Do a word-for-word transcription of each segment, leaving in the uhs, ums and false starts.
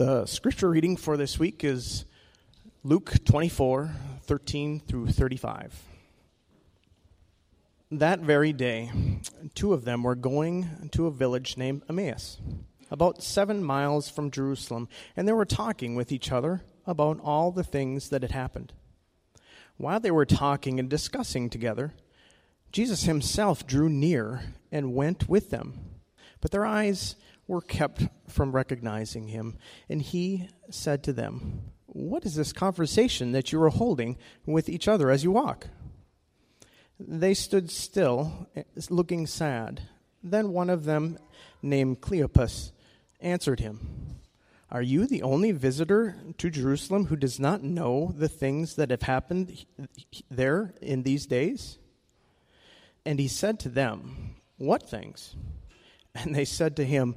The scripture reading for this week is Luke twenty-four, thirteen through thirty-five. That very day, two of them were going to a village named Emmaus, about seven miles from Jerusalem, and they were talking with each other about all the things that had happened. While they were talking and discussing together, Jesus himself drew near and went with them, but their eyes were kept from recognizing him, and he said to them, "What is this conversation that you are holding with each other as you walk?" They stood still, looking sad. Then one of them, named Cleopas, answered him, "Are you the only visitor to Jerusalem who does not know the things that have happened there in these days?" And he said to them, "What things?" And they said to him,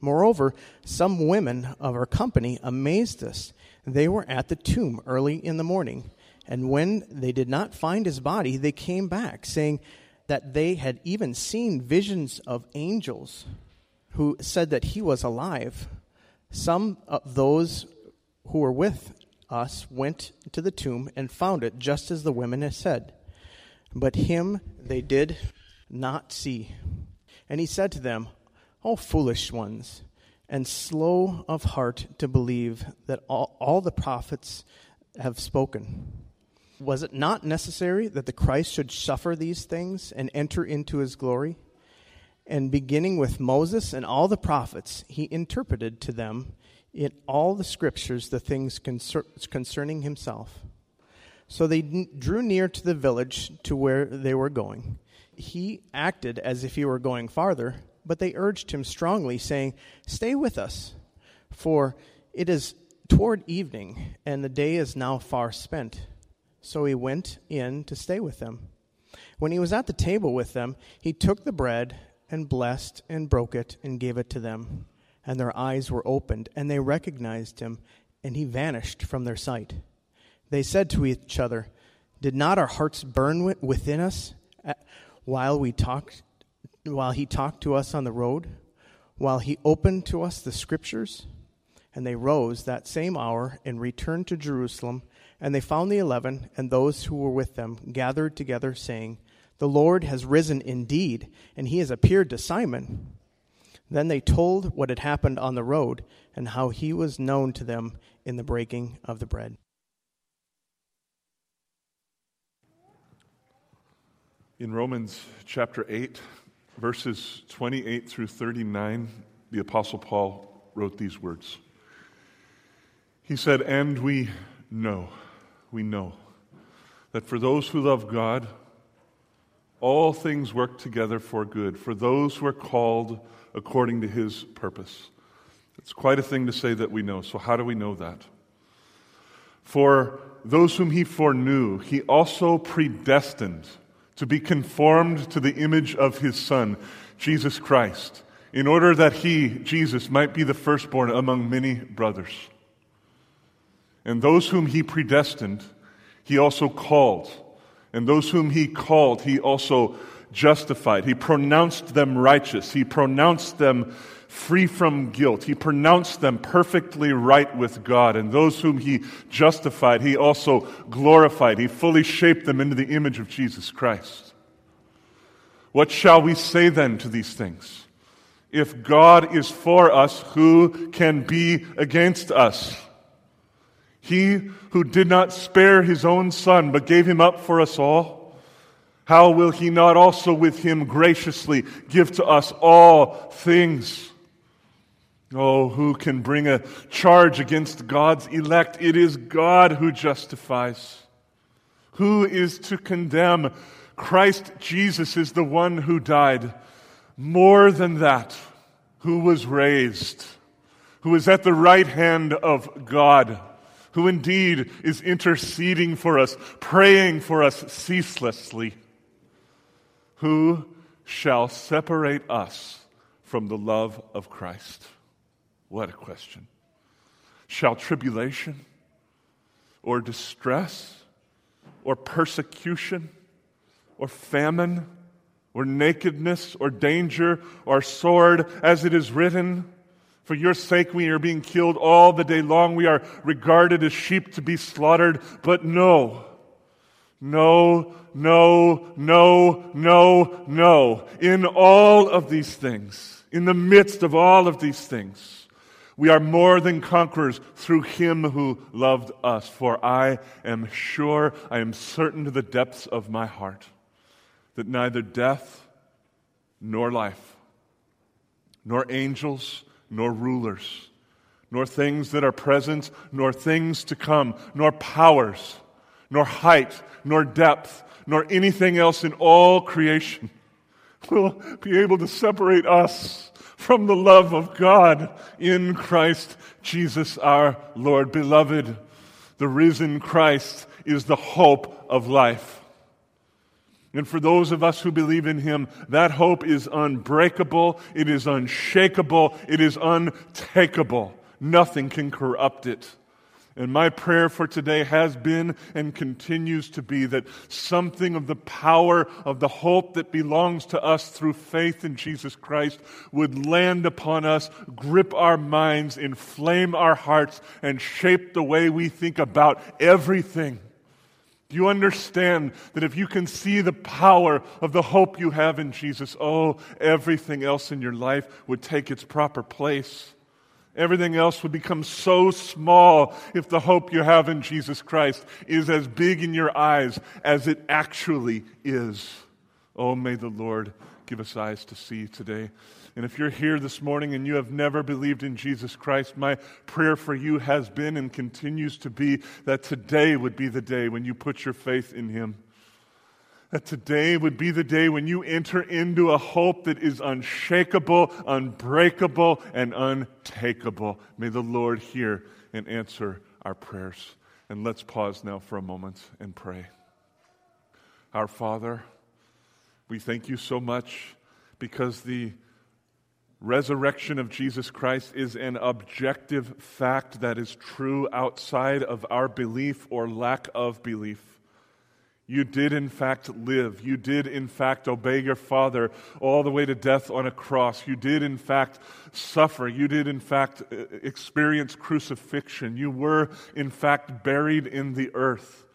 Moreover, some women of our company amazed us. They were at the tomb early in the morning, and when they did not find his body, they came back, saying that they had even seen visions of angels who said that he was alive. Some of those who were with us went to the tomb and found it just as the women had said, but him they did not see." And he said to them, "O foolish ones, and slow of heart to believe that all, all the prophets have spoken. Was it not necessary that the Christ should suffer these things and enter into his glory?" And beginning with Moses and all the prophets, he interpreted to them in all the scriptures the things concer- concerning himself. So they drew near to the village to where they were going. He acted as if he were going farther, but they urged him strongly, saying, "Stay with us, for it is toward evening, and the day is now far spent." So he went in to stay with them. When he was at the table with them, he took the bread and blessed and broke it and gave it to them. And their eyes were opened, and they recognized him, and he vanished from their sight. They said to each other, "Did not our hearts burn within us while we talked? While he talked to us on the road, while he opened to us the scriptures?" And they rose that same hour and returned to Jerusalem, and they found the eleven and those who were with them gathered together, saying, "The Lord has risen indeed, and he has appeared to Simon." Then they told what had happened on the road and how he was known to them in the breaking of the bread. In Romans chapter eight, verses twenty-eight through thirty-nine, the Apostle Paul wrote these words. He said, "And we know, we know, that for those who love God, all things work together for good, for those who are called according to his purpose." It's quite a thing to say that we know, so how do we know that? "For those whom he foreknew, he also predestined to be conformed to the image of his Son, Jesus Christ, in order that he, Jesus, might be the firstborn among many brothers. And those whom he predestined, he also called. And those whom he called, he also justified. He pronounced them righteous. He pronounced them free from guilt. He pronounced them perfectly right with God. And those whom he justified, he also glorified. He fully shaped them into the image of Jesus Christ. What shall we say then to these things? If God is for us, who can be against us? He who did not spare his own Son, but gave him up for us all, how will he not also with him graciously give to us all things? Oh, who can bring a charge against God's elect? It is God who justifies. Who is to condemn? Christ Jesus is the one who died. More than that, who was raised, who is at the right hand of God, who indeed is interceding for us, praying for us ceaselessly. Who shall separate us from the love of Christ? What a question. Shall tribulation or distress or persecution or famine or nakedness or danger or sword, as it is written, for your sake we are being killed all the day long, we are regarded as sheep to be slaughtered, but no, no, no, no, no, no. In all of these things, in the midst of all of these things, we are more than conquerors through Him who loved us. For I am sure, I am certain to the depths of my heart, that neither death nor life, nor angels nor rulers, nor things that are present, nor things to come, nor powers, nor height, nor depth, nor anything else in all creation will be able to separate us from the love of God in Christ Jesus our Lord. Beloved, the risen Christ is the hope of life. And for those of us who believe in Him, that hope is unbreakable, it is unshakable, it is untakeable. Nothing can corrupt it. And my prayer for today has been and continues to be that something of the power of the hope that belongs to us through faith in Jesus Christ would land upon us, grip our minds, inflame our hearts, and shape the way we think about everything. You understand that if you can see the power of the hope you have in Jesus, oh, everything else in your life would take its proper place. Everything else would become so small if the hope you have in Jesus Christ is as big in your eyes as it actually is. Oh, may the Lord give us eyes to see today. And if you're here this morning and you have never believed in Jesus Christ, my prayer for you has been and continues to be that today would be the day when you put your faith in Him. That today would be the day when you enter into a hope that is unshakable, unbreakable, and untakeable. May the Lord hear and answer our prayers. And let's pause now for a moment and pray. Our Father, we thank You so much because the resurrection of Jesus Christ is an objective fact that is true outside of our belief or lack of belief. You did in fact live. You did in fact obey Your Father all the way to death on a cross. You did in fact suffer. You did in fact experience crucifixion. You were in fact buried in the earth.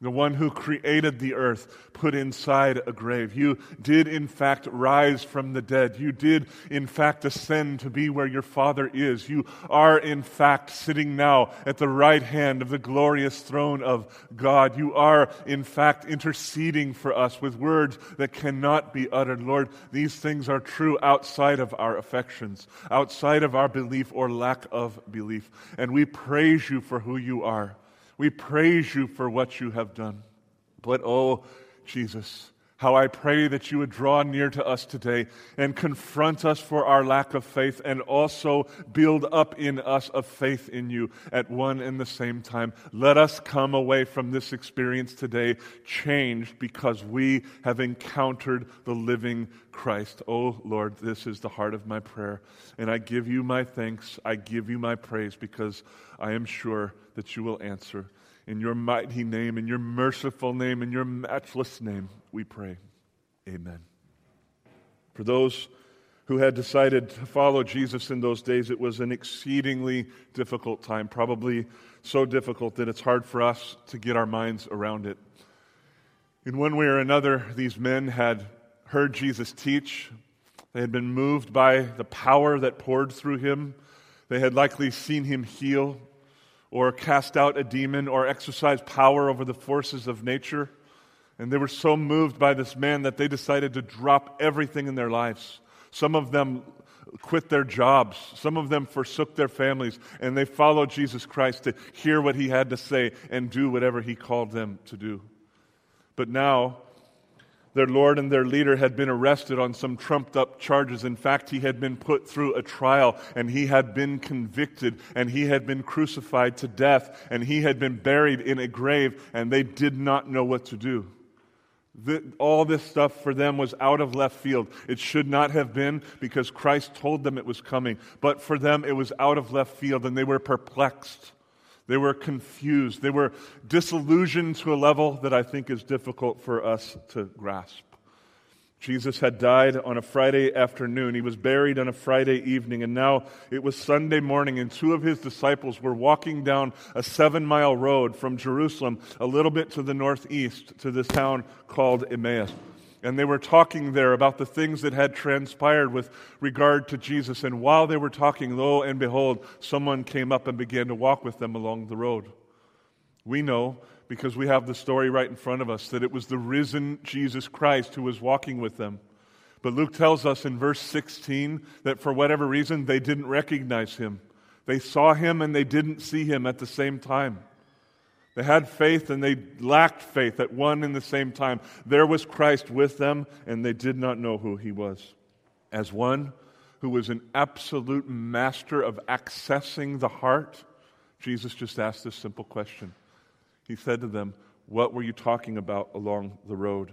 The One who created the earth put inside a grave. You did in fact rise from the dead. You did in fact ascend to be where Your Father is. You are in fact sitting now at the right hand of the glorious throne of God. You are in fact interceding for us with words that cannot be uttered. Lord, these things are true outside of our affections, outside of our belief or lack of belief. And we praise You for who You are. We praise You for what You have done. But oh, Jesus, how I pray that You would draw near to us today and confront us for our lack of faith and also build up in us a faith in You at one and the same time. Let us come away from this experience today changed because we have encountered the living Christ. Oh, Lord, this is the heart of my prayer. And I give You my thanks. I give You my praise because I am sure that You will answer. In Your mighty name, in Your merciful name, in Your matchless name, we pray. Amen. For those who had decided to follow Jesus in those days, it was an exceedingly difficult time, probably so difficult that it's hard for us to get our minds around it. In one way or another, these men had heard Jesus teach. They had been moved by the power that poured through Him. They had likely seen Him heal or cast out a demon, or exercise power over the forces of nature. And they were so moved by this man that they decided to drop everything in their lives. Some of them quit their jobs. Some of them forsook their families, and they followed Jesus Christ to hear what He had to say and do whatever He called them to do. But now, their Lord and their leader had been arrested on some trumped-up charges. In fact, he had been put through a trial, and he had been convicted, and he had been crucified to death, and he had been buried in a grave, and they did not know what to do. The, all this stuff for them was out of left field. It should not have been, because Christ told them it was coming. But for them, it was out of left field, and they were perplexed. They were confused. They were disillusioned to a level that I think is difficult for us to grasp. Jesus had died on a Friday afternoon. He was buried on a Friday evening, and now it was Sunday morning, and two of his disciples were walking down a seven-mile road from Jerusalem a little bit to the northeast to this town called Emmaus. And they were talking there about the things that had transpired with regard to Jesus, and while they were talking, lo and behold, someone came up and began to walk with them along the road. We know, because we have the story right in front of us, that it was the risen Jesus Christ who was walking with them. But Luke tells us in verse sixteen that for whatever reason, they didn't recognize him. They saw him and they didn't see him at the same time. They had faith and they lacked faith at one and the same time. There was Christ with them, and they did not know who he was. As one who was an absolute master of accessing the heart, Jesus just asked this simple question. He said to them, "What were you talking about along the road?"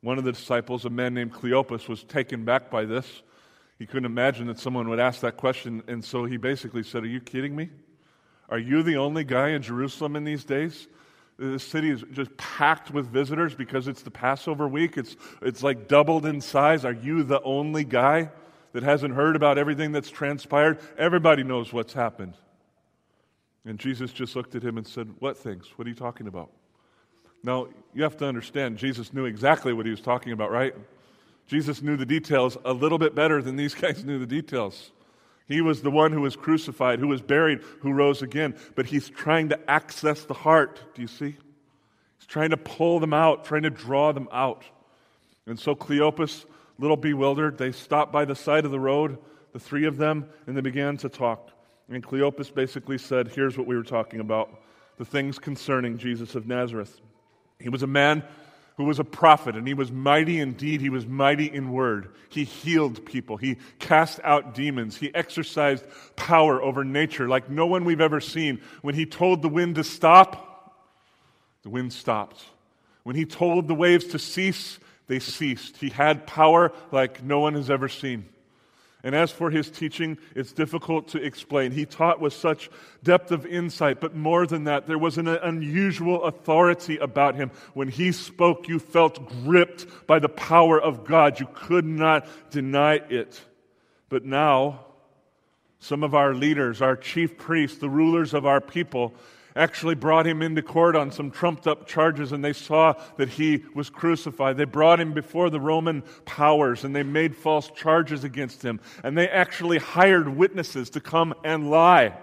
One of the disciples, a man named Cleopas, was taken back by this. He couldn't imagine that someone would ask that question, and so he basically said, "Are you kidding me? Are you the only guy in Jerusalem in these days? The city is just packed with visitors because it's the Passover week. It's, it's like doubled in size. Are you the only guy that hasn't heard about everything that's transpired? Everybody knows what's happened." And Jesus just looked at him and said, "What things? What are you talking about?" Now, you have to understand, Jesus knew exactly what he was talking about, right? Jesus knew the details a little bit better than these guys knew the details. He was the one who was crucified, who was buried, who rose again. But he's trying to access the heart, do you see? He's trying to pull them out, trying to draw them out. And so Cleopas, a little bewildered, they stopped by the side of the road, the three of them, and they began to talk. And Cleopas basically said, "Here's what we were talking about, the things concerning Jesus of Nazareth. He was a man who was a prophet, and he was mighty in deed, he was mighty in word. He healed people, he cast out demons, he exercised power over nature like no one we've ever seen. When he told the wind to stop, the wind stopped. When he told the waves to cease, they ceased. He had power like no one has ever seen. And as for his teaching, it's difficult to explain. He taught with such depth of insight, but more than that, there was an unusual authority about him. When he spoke, you felt gripped by the power of God. You could not deny it. But now, some of our leaders, our chief priests, the rulers of our people, actually brought him into court on some trumped-up charges, and they saw that he was crucified. They brought him before the Roman powers, and they made false charges against him. And they actually hired witnesses to come and lie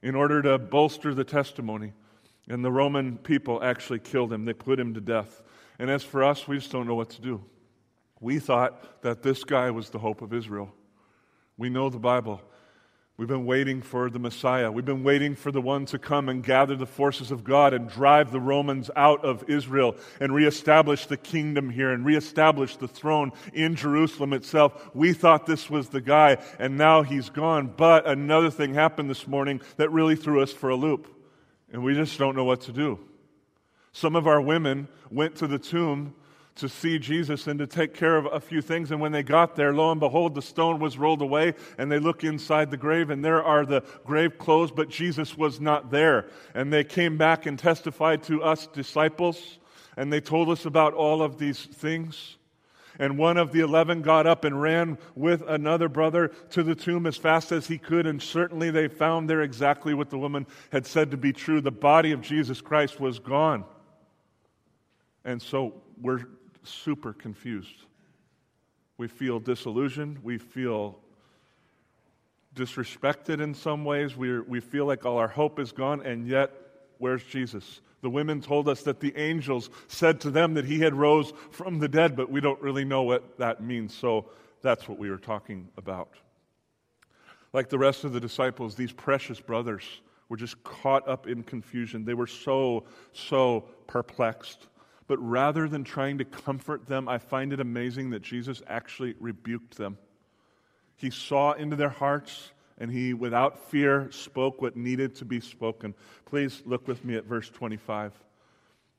in order to bolster the testimony. And the Roman people actually killed him. They put him to death. And as for us, we just don't know what to do. We thought that this guy was the hope of Israel. We know the Bible. We've been waiting for the Messiah. We've been waiting for the one to come and gather the forces of God and drive the Romans out of Israel and reestablish the kingdom here and reestablish the throne in Jerusalem itself. We thought this was the guy, and now he's gone. But another thing happened this morning that really threw us for a loop, and we just don't know what to do. Some of our women went to the tomb to see Jesus and to take care of a few things. And when they got there, lo and behold, the stone was rolled away, and they look inside the grave, and there are the grave clothes, but Jesus was not there. And they came back and testified to us disciples, and they told us about all of these things. And one of the eleven got up and ran with another brother to the tomb as fast as he could, and certainly they found there exactly what the woman had said to be true. The body of Jesus Christ was gone. And so we're super confused. We feel disillusioned. We feel disrespected in some ways. We we feel like all our hope is gone, and yet, where's Jesus? The women told us that the angels said to them that he had rose from the dead, but we don't really know what that means, so that's what we were talking about. Like the rest of the disciples, these precious brothers were just caught up in confusion. They were so, so perplexed. But rather than trying to comfort them, I find it amazing that Jesus actually rebuked them. He saw into their hearts, and he, without fear, spoke what needed to be spoken. Please look with me at verse twenty-five.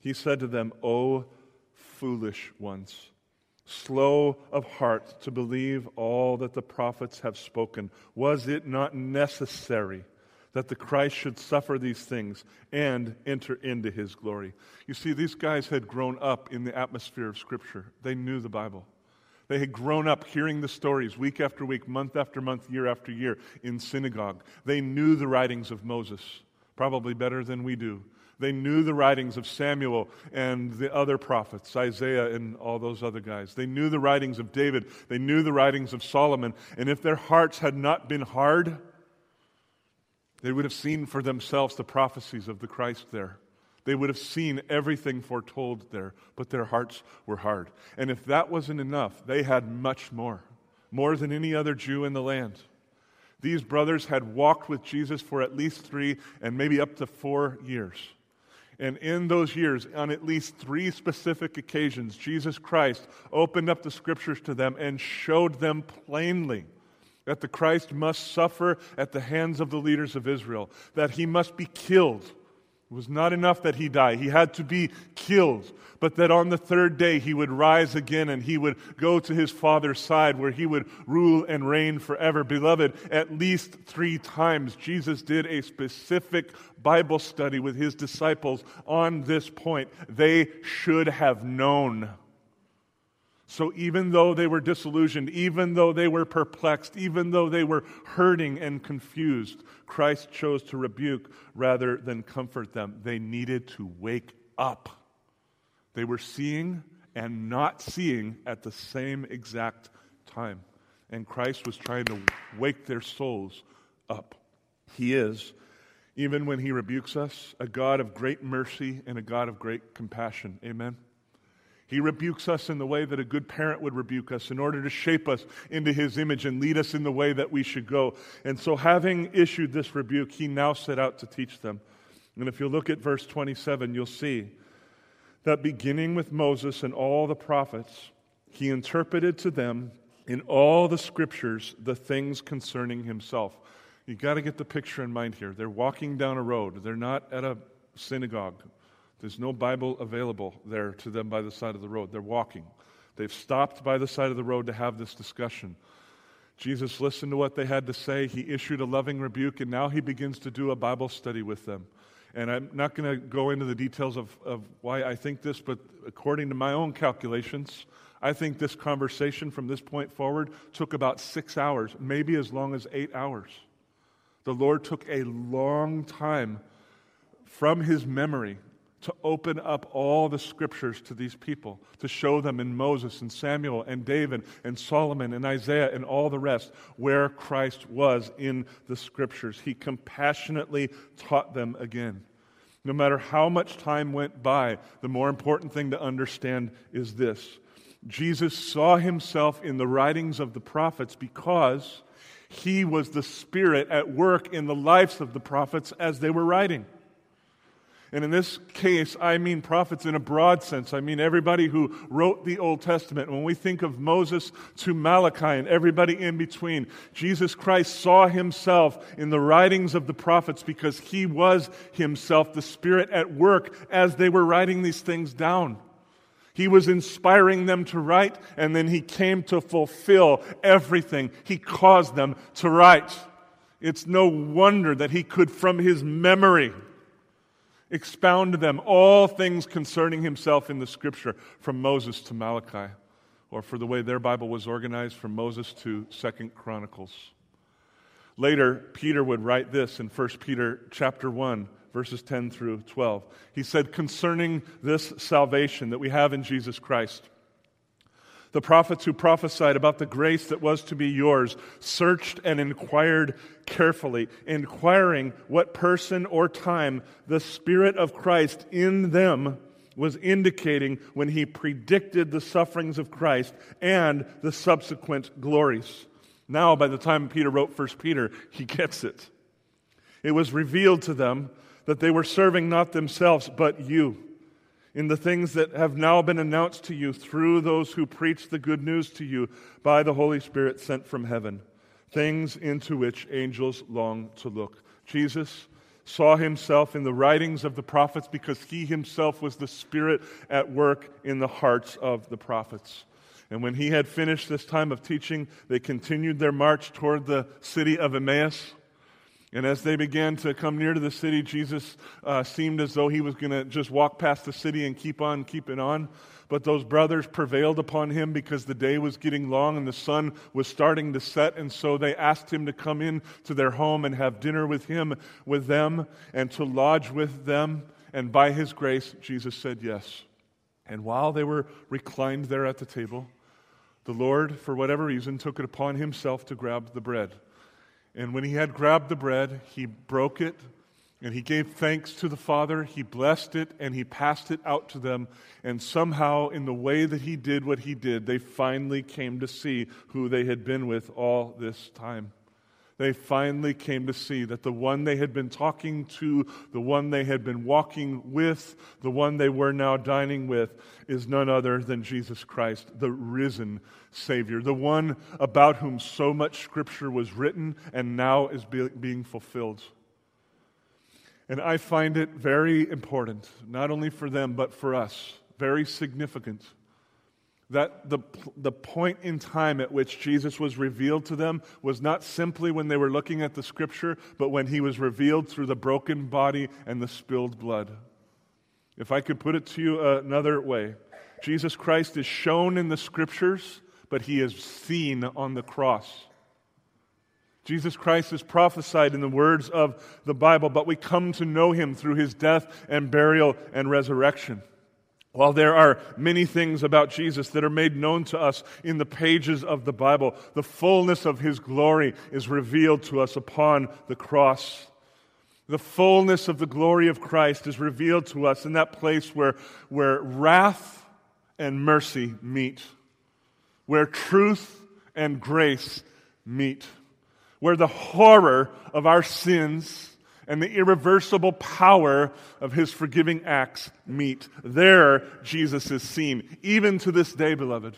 He said to them, "O foolish ones, slow of heart to believe all that the prophets have spoken. Was it not necessary that the Christ should suffer these things and enter into his glory?" You see, these guys had grown up in the atmosphere of Scripture. They knew the Bible. They had grown up hearing the stories week after week, month after month, year after year in synagogue. They knew the writings of Moses, probably better than we do. They knew the writings of Samuel and the other prophets, Isaiah and all those other guys. They knew the writings of David. They knew the writings of Solomon. And if their hearts had not been hard, they would have seen for themselves the prophecies of the Christ there. They would have seen everything foretold there, but their hearts were hard. And if that wasn't enough, they had much more, more than any other Jew in the land. These brothers had walked with Jesus for at least three and maybe up to four years. And in those years, on at least three specific occasions, Jesus Christ opened up the Scriptures to them and showed them plainly that the Christ must suffer at the hands of the leaders of Israel, that he must be killed. It was not enough that he die. He had to be killed, but that on the third day he would rise again and he would go to his Father's side where he would rule and reign forever. Beloved, at least three times Jesus did a specific Bible study with his disciples on this point. They should have known. So even though they were disillusioned, even though they were perplexed, even though they were hurting and confused, Christ chose to rebuke rather than comfort them. They needed to wake up. They were seeing and not seeing at the same exact time. And Christ was trying to wake their souls up. He is, even when he rebukes us, a God of great mercy and a God of great compassion. Amen. He rebukes us in the way that a good parent would rebuke us in order to shape us into his image and lead us in the way that we should go. And so having issued this rebuke, he now set out to teach them. And if you look at verse twenty-seven, you'll see that beginning with Moses and all the prophets, he interpreted to them in all the Scriptures the things concerning himself. You've got to get the picture in mind here. They're walking down a road. They're not at a synagogue. There's no Bible available there to them by the side of the road. They're walking. They've stopped by the side of the road to have this discussion. Jesus listened to what they had to say. He issued a loving rebuke, and now he begins to do a Bible study with them. And I'm not going to go into the details of, of why I think this, but according to my own calculations, I think this conversation from this point forward took about six hours, maybe as long as eight hours. The Lord took a long time from his memory to open up all the Scriptures to these people, to show them in Moses and Samuel and David and Solomon and Isaiah and all the rest where Christ was in the Scriptures. He compassionately taught them again. No matter how much time went by, the more important thing to understand is this. Jesus saw himself in the writings of the prophets because he was the Spirit at work in the lives of the prophets as they were writing. And in this case, I mean prophets in a broad sense. I mean everybody who wrote the Old Testament. When we think of Moses to Malachi and everybody in between, Jesus Christ saw himself in the writings of the prophets because he was himself, the Spirit at work as they were writing these things down. He was inspiring them to write, and then he came to fulfill everything he caused them to write. It's no wonder that he could, from his memory, expound to them all things concerning himself in the Scripture, from Moses to Malachi, or for the way their Bible was organized, from Moses to Second Chronicles. Later, Peter would write this in First Peter chapter one, verses ten through twelve. He said, "Concerning this salvation that we have in Jesus Christ, the prophets who prophesied about the grace that was to be yours searched and inquired carefully, inquiring what person or time the Spirit of Christ in them was indicating when he predicted the sufferings of Christ and the subsequent glories." Now, by the time Peter wrote First Peter, he gets it. It was revealed to them that they were serving not themselves but you. in the things that have now been announced to you through those who preach the good news to you by the Holy Spirit sent from heaven, things into which angels long to look. Jesus saw himself in the writings of the prophets because he himself was the Spirit at work in the hearts of the prophets. And when he had finished this time of teaching, they continued their march toward the city of Emmaus. And as they began to come near to the city, Jesus uh, seemed as though he was going to just walk past the city and keep on keeping on. But those brothers prevailed upon him because the day was getting long and the sun was starting to set. And so they asked him to come in to their home and have dinner with him, with them, and to lodge with them. And by his grace, Jesus said yes. And while they were reclined there at the table, the Lord, for whatever reason, took it upon himself to grab the bread. And when he had grabbed the bread, he broke it, and he gave thanks to the Father, he blessed it, and he passed it out to them. And somehow, in the way that he did what he did, they finally came to see who they had been with all this time. They finally came to see that the one they had been talking to, the one they had been walking with, the one they were now dining with, is none other than Jesus Christ, the risen Savior, the one about whom so much Scripture was written and now is be- being fulfilled. And I find it very important, not only for them but for us, very significant, that the the point in time at which Jesus was revealed to them was not simply when they were looking at the Scripture, but when he was revealed through the broken body and the spilled blood. If I could put it to you another way, Jesus Christ is shown in the Scriptures, but he is seen on the cross. Jesus Christ is prophesied in the words of the Bible, but we come to know him through his death and burial and resurrection. While there are many things about Jesus that are made known to us in the pages of the Bible, the fullness of his glory is revealed to us upon the cross. The fullness of the glory of Christ is revealed to us in that place where, where wrath and mercy meet, where truth and grace meet, where the horror of our sins and the irreversible power of his forgiving acts meet. There, Jesus is seen. Even to this day, beloved,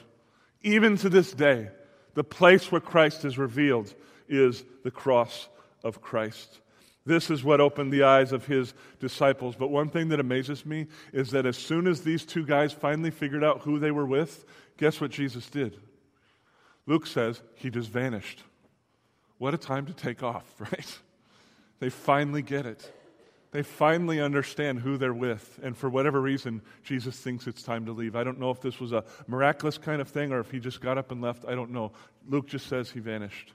even to this day, the place where Christ is revealed is the cross of Christ. This is what opened the eyes of his disciples. But one thing that amazes me is that as soon as these two guys finally figured out who they were with, guess what Jesus did? Luke says he just vanished. What a time to take off, right? They finally get it. They finally understand who they're with. And for whatever reason, Jesus thinks it's time to leave. I don't know if this was a miraculous kind of thing or if he just got up and left. I don't know. Luke just says he vanished.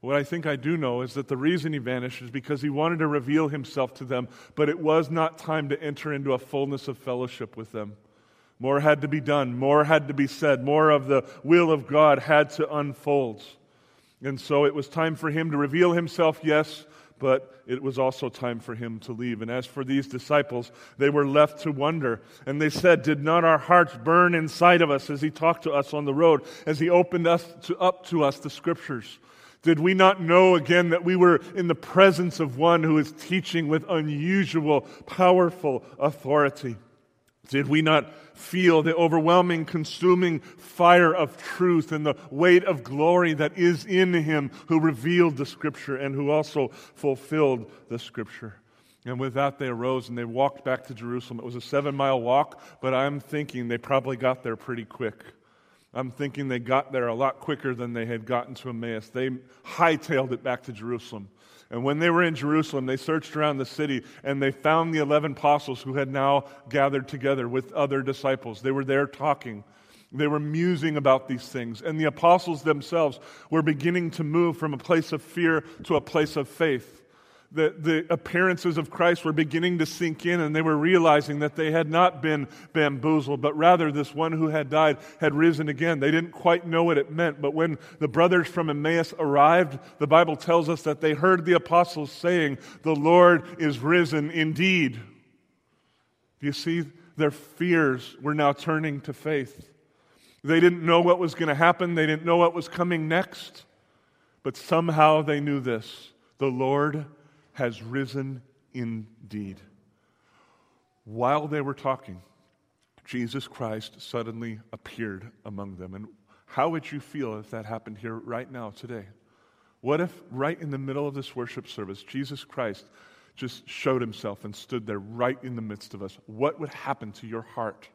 What I think I do know is that the reason he vanished is because he wanted to reveal himself to them, but it was not time to enter into a fullness of fellowship with them. More had to be done. More had to be said. More of the will of God had to unfold. And so it was time for him to reveal himself, yes, but it was also time for him to leave. And as for these disciples, they were left to wonder. And they said, did not our hearts burn inside of us as he talked to us on the road, as he opened us to, up to us the Scriptures? Did we not know again that we were in the presence of one who is teaching with unusual, powerful authority? Did we not feel the overwhelming, consuming fire of truth and the weight of glory that is in him who revealed the Scripture and who also fulfilled the Scripture? And with that, they arose and they walked back to Jerusalem. It was a seven-mile walk, but I'm thinking they probably got there pretty quick. I'm thinking they got there a lot quicker than they had gotten to Emmaus. They hightailed it back to Jerusalem. And when they were in Jerusalem, they searched around the city, and they found the eleven apostles who had now gathered together with other disciples. They were there talking. They were musing about these things. And the apostles themselves were beginning to move from a place of fear to a place of faith. The, the appearances of Christ were beginning to sink in, and they were realizing that they had not been bamboozled, but rather this one who had died had risen again. They didn't quite know what it meant, but when the brothers from Emmaus arrived, the Bible tells us that they heard the apostles saying, "The Lord is risen indeed." You see, their fears were now turning to faith. They didn't know what was going to happen. They didn't know what was coming next, but somehow they knew this. The Lord has risen indeed. While they were talking, Jesus Christ suddenly appeared among them. And how would you feel if that happened here right now, today? What if right in the middle of this worship service, Jesus Christ just showed himself and stood there right in the midst of us? What would happen to your heart?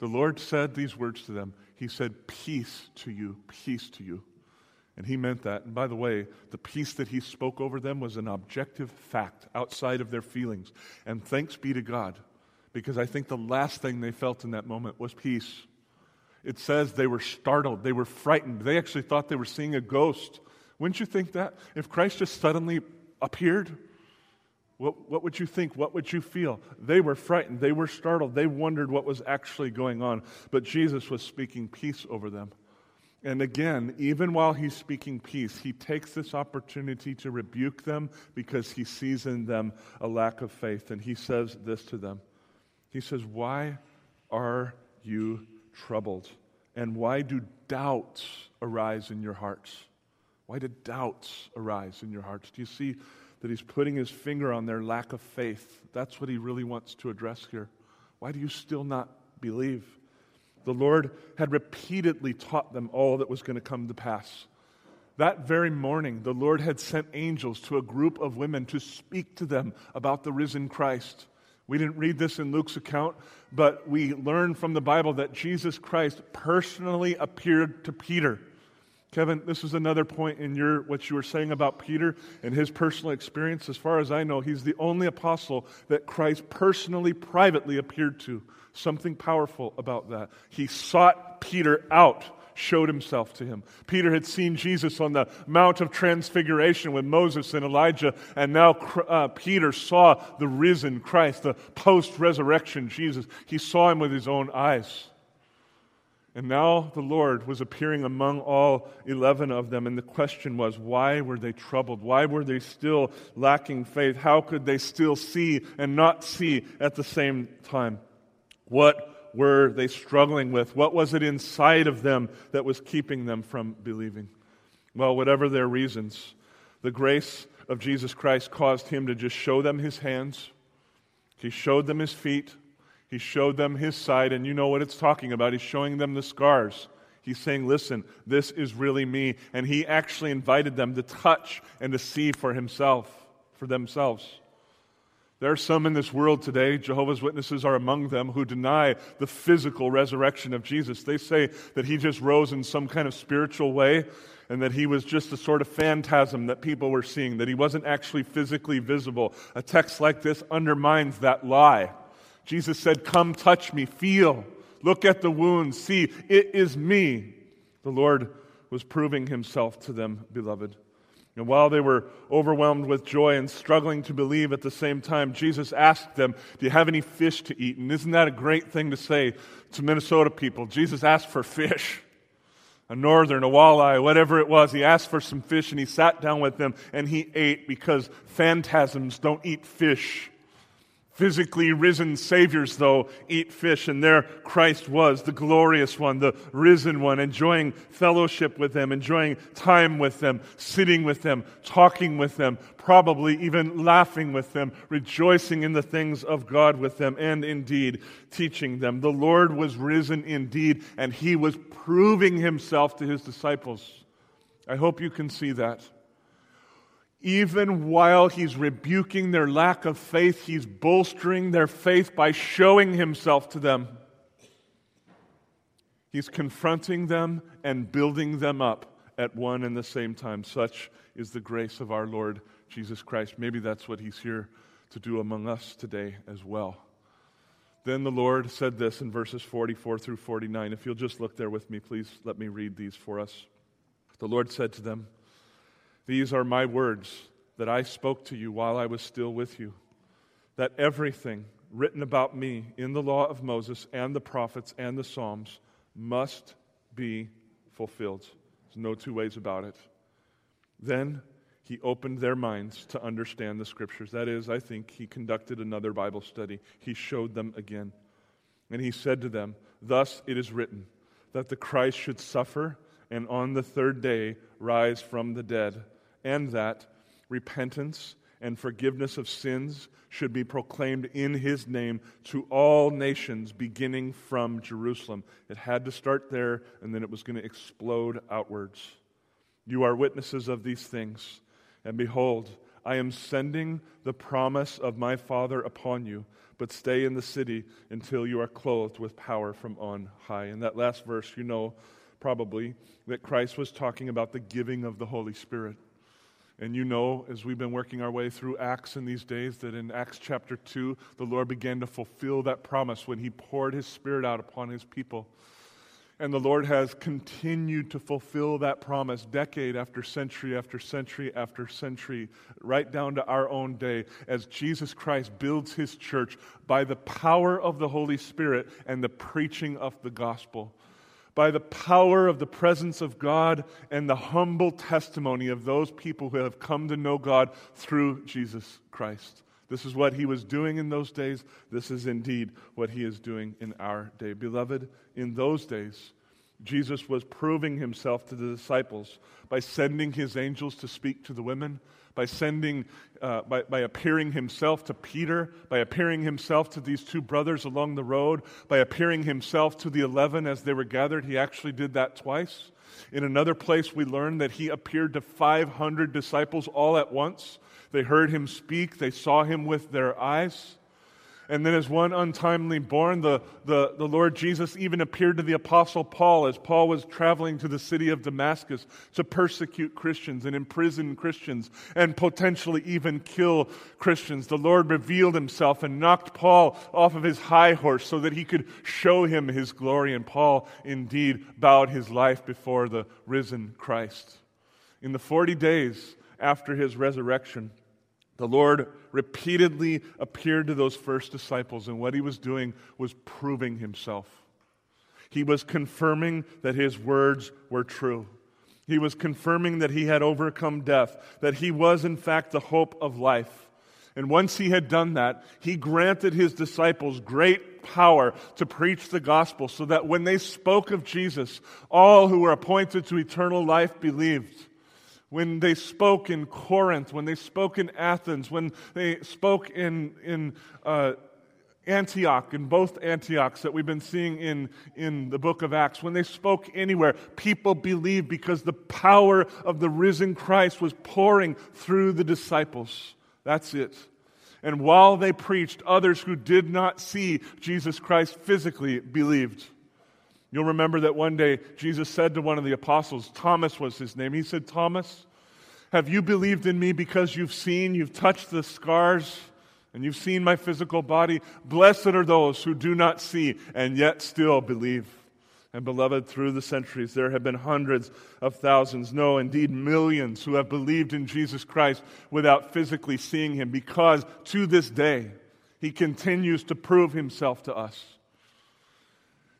The Lord said these words to them. He said, "Peace to you, peace to you." And he meant that. And by the way, the peace that he spoke over them was an objective fact outside of their feelings. And thanks be to God, because I think the last thing they felt in that moment was peace. It says they were startled. They were frightened. They actually thought they were seeing a ghost. Wouldn't you think that? If Christ just suddenly appeared, What, what would you think? What would you feel? They were frightened. They were startled. They wondered what was actually going on. But Jesus was speaking peace over them. And again, even while he's speaking peace, he takes this opportunity to rebuke them because he sees in them a lack of faith. And he says this to them. He says, "Why are you troubled? And why do doubts arise in your hearts?" Why do doubts arise in your hearts? Do you see that he's putting his finger on their lack of faith? That's what he really wants to address here. Why do you still not believe? The Lord had repeatedly taught them all that was going to come to pass. That very morning, the Lord had sent angels to a group of women to speak to them about the risen Christ. We didn't read this in Luke's account, but we learn from the Bible that Jesus Christ personally appeared to Peter. Kevin, this is another point in your what you were saying about Peter and his personal experience. As far as I know, he's the only apostle that Christ personally, privately appeared to. Something powerful about that. He sought Peter out, showed himself to him. Peter had seen Jesus on the Mount of Transfiguration with Moses and Elijah, and now uh, Peter saw the risen Christ, the post-resurrection Jesus. He saw him with his own eyes. And now the Lord was appearing among all eleven of them, and the question was, why were they troubled? Why were they still lacking faith? How could they still see and not see at the same time? What were they struggling with? What was it inside of them that was keeping them from believing? Well, whatever their reasons, the grace of Jesus Christ caused him to just show them his hands. He showed them his feet. He showed them his side, and you know what it's talking about. He's showing them the scars. He's saying, listen, this is really me. And he actually invited them to touch and to see for himself, for themselves. There are some in this world today, Jehovah's Witnesses are among them, who deny the physical resurrection of Jesus. They say that he just rose in some kind of spiritual way and that he was just a sort of phantasm that people were seeing, that he wasn't actually physically visible. A text like this undermines that lie. Jesus said, "Come, touch me, feel, look at the wounds, see, it is me." The Lord was proving himself to them, beloved. And while they were overwhelmed with joy and struggling to believe at the same time, Jesus asked them, "Do you have any fish to eat?" And isn't that a great thing to say to Minnesota people? Jesus asked for fish, a northern, a walleye, whatever it was. He asked for some fish, and he sat down with them, and he ate, because phantasms don't eat fish. Physically risen saviors, though, eat fish, and there Christ was, the glorious one, the risen one, enjoying fellowship with them, enjoying time with them, sitting with them, talking with them, probably even laughing with them, rejoicing in the things of God with them, and indeed teaching them. The Lord was risen indeed, and he was proving himself to his disciples. I hope you can see that. Even while he's rebuking their lack of faith, he's bolstering their faith by showing himself to them. He's confronting them and building them up at one and the same time. Such is the grace of our Lord Jesus Christ. Maybe that's what he's here to do among us today as well. Then the Lord said this in verses forty-four through forty-nine. If you'll just look there with me, please let me read these for us. The Lord said to them, "These are my words that I spoke to you while I was still with you, that everything written about me in the law of Moses and the prophets and the Psalms must be fulfilled." There's no two ways about it. Then he opened their minds to understand the scriptures. That is, I think he conducted another Bible study. He showed them again. And he said to them, "Thus it is written, that the Christ should suffer and on the third day rise from the dead, and that repentance and forgiveness of sins should be proclaimed in his name to all nations, beginning from Jerusalem. It had to start there, and then it was going to explode outwards. You are witnesses of these things, and behold, I am sending the promise of my Father upon you, but stay in the city until you are clothed with power from on high. In that last verse, you know probably that Christ was talking about the giving of the Holy Spirit. And you know, as we've been working our way through Acts in these days, that in Acts chapter two, the Lord began to fulfill that promise when he poured his Spirit out upon his people. And the Lord has continued to fulfill that promise decade after century after century after century, right down to our own day, as Jesus Christ builds his church by the power of the Holy Spirit and the preaching of the gospel, by the power of the presence of God and the humble testimony of those people who have come to know God through Jesus Christ. This is what he was doing in those days. This is indeed what he is doing in our day. Beloved, in those days, Jesus was proving himself to the disciples by sending his angels to speak to the women, by sending, uh, by, by appearing himself to Peter, by appearing himself to these two brothers along the road, by appearing himself to the eleven as they were gathered. He actually did that twice. In another place, we learn that he appeared to five hundred disciples all at once. They heard him speak. They saw him with their eyes. And then as one untimely born, the, the, the Lord Jesus even appeared to the Apostle Paul as Paul was traveling to the city of Damascus to persecute Christians and imprison Christians and potentially even kill Christians. The Lord revealed himself and knocked Paul off of his high horse so that he could show him his glory. And Paul indeed bowed his life before the risen Christ. In the forty days after his resurrection, the Lord repeatedly appeared to those first disciples, and what he was doing was proving himself. He was confirming that his words were true. He was confirming that he had overcome death, that he was, in fact, the hope of life. And once he had done that, he granted his disciples great power to preach the gospel so that when they spoke of Jesus, all who were appointed to eternal life believed. When they spoke in Corinth, when they spoke in Athens, when they spoke in in uh, Antioch, in both Antiochs that we've been seeing in, in the book of Acts, when they spoke anywhere, people believed because the power of the risen Christ was pouring through the disciples. That's it. And while they preached, others who did not see Jesus Christ physically believed. You'll remember that one day Jesus said to one of the apostles, Thomas was his name, he said, Thomas, have you believed in me because you've seen, you've touched the scars, and you've seen my physical body? Blessed are those who do not see and yet still believe. And beloved, through the centuries, there have been hundreds of thousands, no, indeed millions, who have believed in Jesus Christ without physically seeing him, because to this day, he continues to prove himself to us.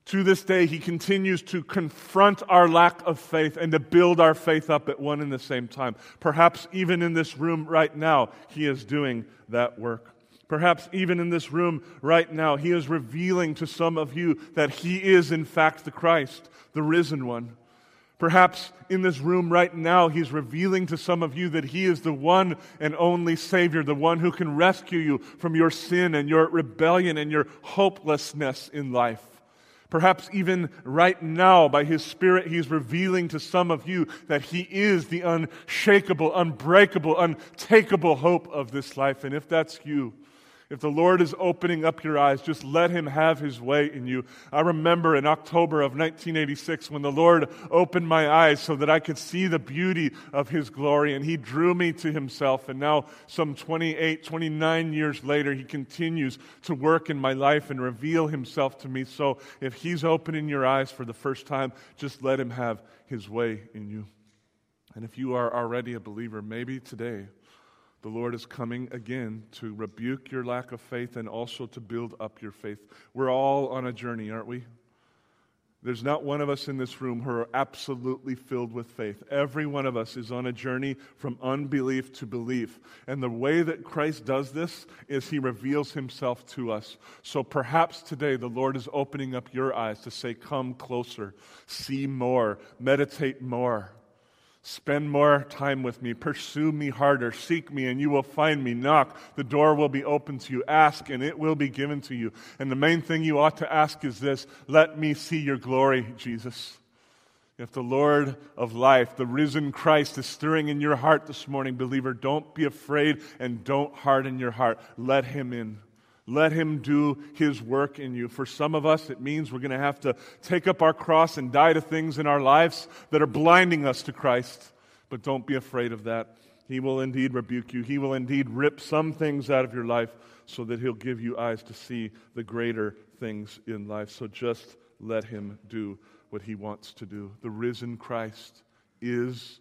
To this day, he continues to confront our lack of faith and to build our faith up at one and the same time. Perhaps even in this room right now, he is doing that work. Perhaps even in this room right now, he is revealing to some of you that he is, in fact, the Christ, the risen one. Perhaps in this room right now, he's revealing to some of you that he is the one and only Savior, the one who can rescue you from your sin and your rebellion and your hopelessness in life. Perhaps even right now, by his Spirit, he's revealing to some of you that he is the unshakable, unbreakable, untakeable hope of this life. And if that's you, if the Lord is opening up your eyes, just let him have his way in you. I remember in October of nineteen eighty-six when the Lord opened my eyes so that I could see the beauty of his glory, and he drew me to himself. And now some twenty-eight, twenty-nine years later, he continues to work in my life and reveal himself to me. So if he's opening your eyes for the first time, just let him have his way in you. And if you are already a believer, maybe today, the Lord is coming again to rebuke your lack of faith and also to build up your faith. We're all on a journey, aren't we? There's not one of us in this room who are absolutely filled with faith. Every one of us is on a journey from unbelief to belief. And the way that Christ does this is he reveals himself to us. So perhaps today the Lord is opening up your eyes to say, come closer, see more, meditate more. Spend more time with me. Pursue me harder. Seek me, and you will find me. Knock. The door will be open to you. Ask, and it will be given to you. And the main thing you ought to ask is this: let me see your glory, Jesus. If the Lord of life, the risen Christ, is stirring in your heart this morning, believer, don't be afraid and don't harden your heart. Let him in. Let him do his work in you. For some of us, it means we're going to have to take up our cross and die to things in our lives that are blinding us to Christ. But don't be afraid of that. He will indeed rebuke you. He will indeed rip some things out of your life so that he'll give you eyes to see the greater things in life. So just let him do what he wants to do. The risen Christ is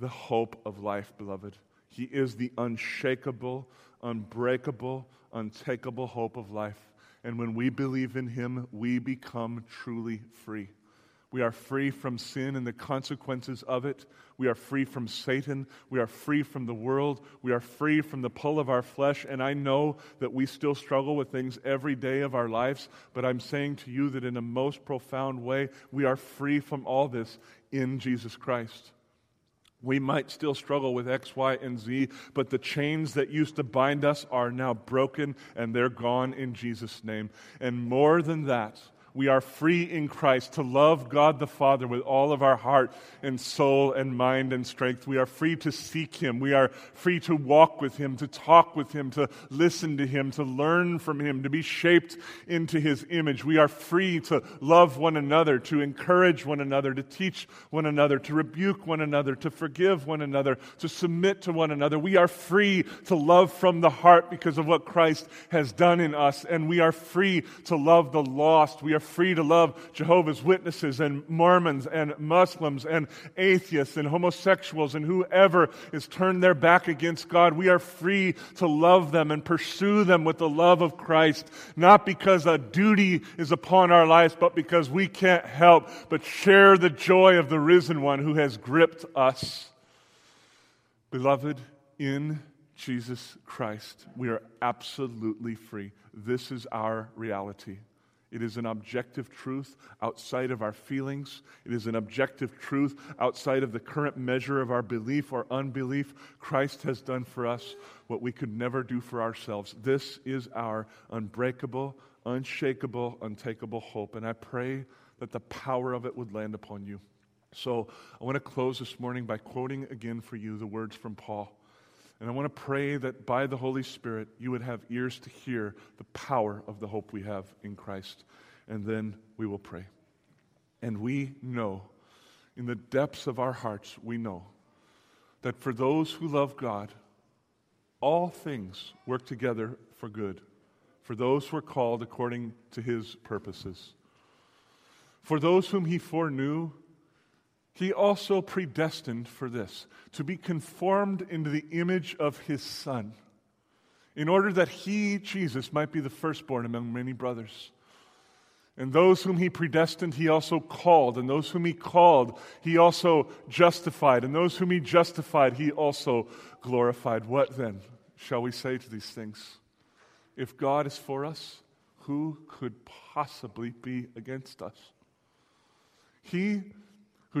the hope of life, beloved. He is the unshakable, unbreakable, untakeable hope of life. And when we believe in him, we become truly free. We are free from sin and the consequences of it. We are free from Satan. We are free from the world. We are free from the pull of our flesh. And I know that we still struggle with things every day of our lives, but I'm saying to you that in a most profound way, we are free from all this in Jesus Christ. We might still struggle with X, Y, and Z, but the chains that used to bind us are now broken, and they're gone in Jesus' name. And more than that, we are free in Christ to love God the Father with all of our heart and soul and mind and strength. We are free to seek him. We are free to walk with him, to talk with him, to listen to him, to learn from him, to be shaped into his image. We are free to love one another, to encourage one another, to teach one another, to rebuke one another, to forgive one another, to submit to one another. We are free to love from the heart because of what Christ has done in us. And we are free to love the lost. We are free to love Jehovah's Witnesses and Mormons and Muslims and atheists and homosexuals and whoever has turned their back against God. We are free to love them and pursue them with the love of Christ, not because a duty is upon our lives, but because we can't help but share the joy of the risen one who has gripped us. Beloved, in Jesus Christ, we are absolutely free. This is our reality. It is an objective truth outside of our feelings. It is an objective truth outside of the current measure of our belief or unbelief. Christ has done for us what we could never do for ourselves. This is our unbreakable, unshakable, untakeable hope. And I pray that the power of it would land upon you. So I want to close this morning by quoting again for you the words from Paul. And I want to pray that by the Holy Spirit, you would have ears to hear the power of the hope we have in Christ. And then we will pray. And we know, in the depths of our hearts, we know that for those who love God, all things work together for good, for those who are called according to his purposes. For those whom he foreknew, he also predestined for this, to be conformed into the image of his Son, in order that he, Jesus, might be the firstborn among many brothers. And those whom he predestined, he also called. And those whom he called, he also justified. And those whom he justified, he also glorified. What then shall we say to these things? If God is for us, who could possibly be against us? He who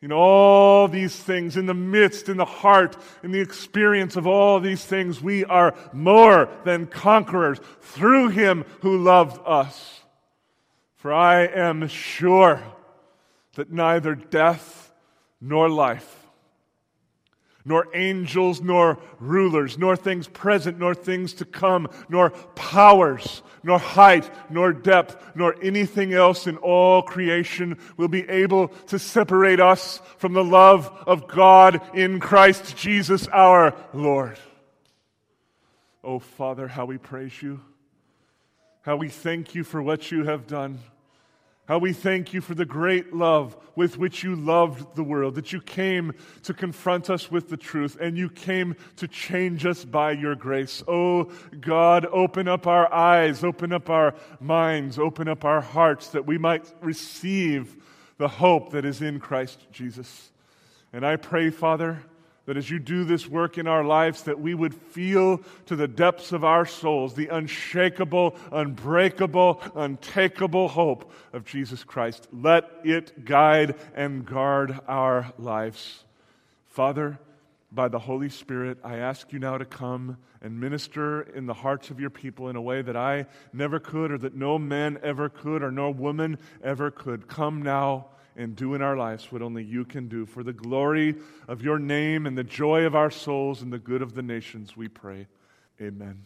In all these things, in the midst, in the heart, in the experience of all these things, we are more than conquerors through him who loved us. For I am sure that neither death nor life, nor angels, nor rulers, nor things present, nor things to come, nor powers, nor height, nor depth, nor anything else in all creation will be able to separate us from the love of God in Christ Jesus our Lord. Oh, Father, how we praise you. How we thank you for what you have done. How we thank you for the great love with which you loved the world, that you came to confront us with the truth, and you came to change us by your grace. Oh God, open up our eyes, open up our minds, open up our hearts, that we might receive the hope that is in Christ Jesus. And I pray, Father, that as you do this work in our lives, that we would feel to the depths of our souls the unshakable, unbreakable, untakeable hope of Jesus Christ. Let it guide and guard our lives. Father, by the Holy Spirit, I ask you now to come and minister in the hearts of your people in a way that I never could, or that no man ever could, or no woman ever could. Come now and do in our lives what only you can do. For the glory of your name and the joy of our souls and the good of the nations, we pray. Amen.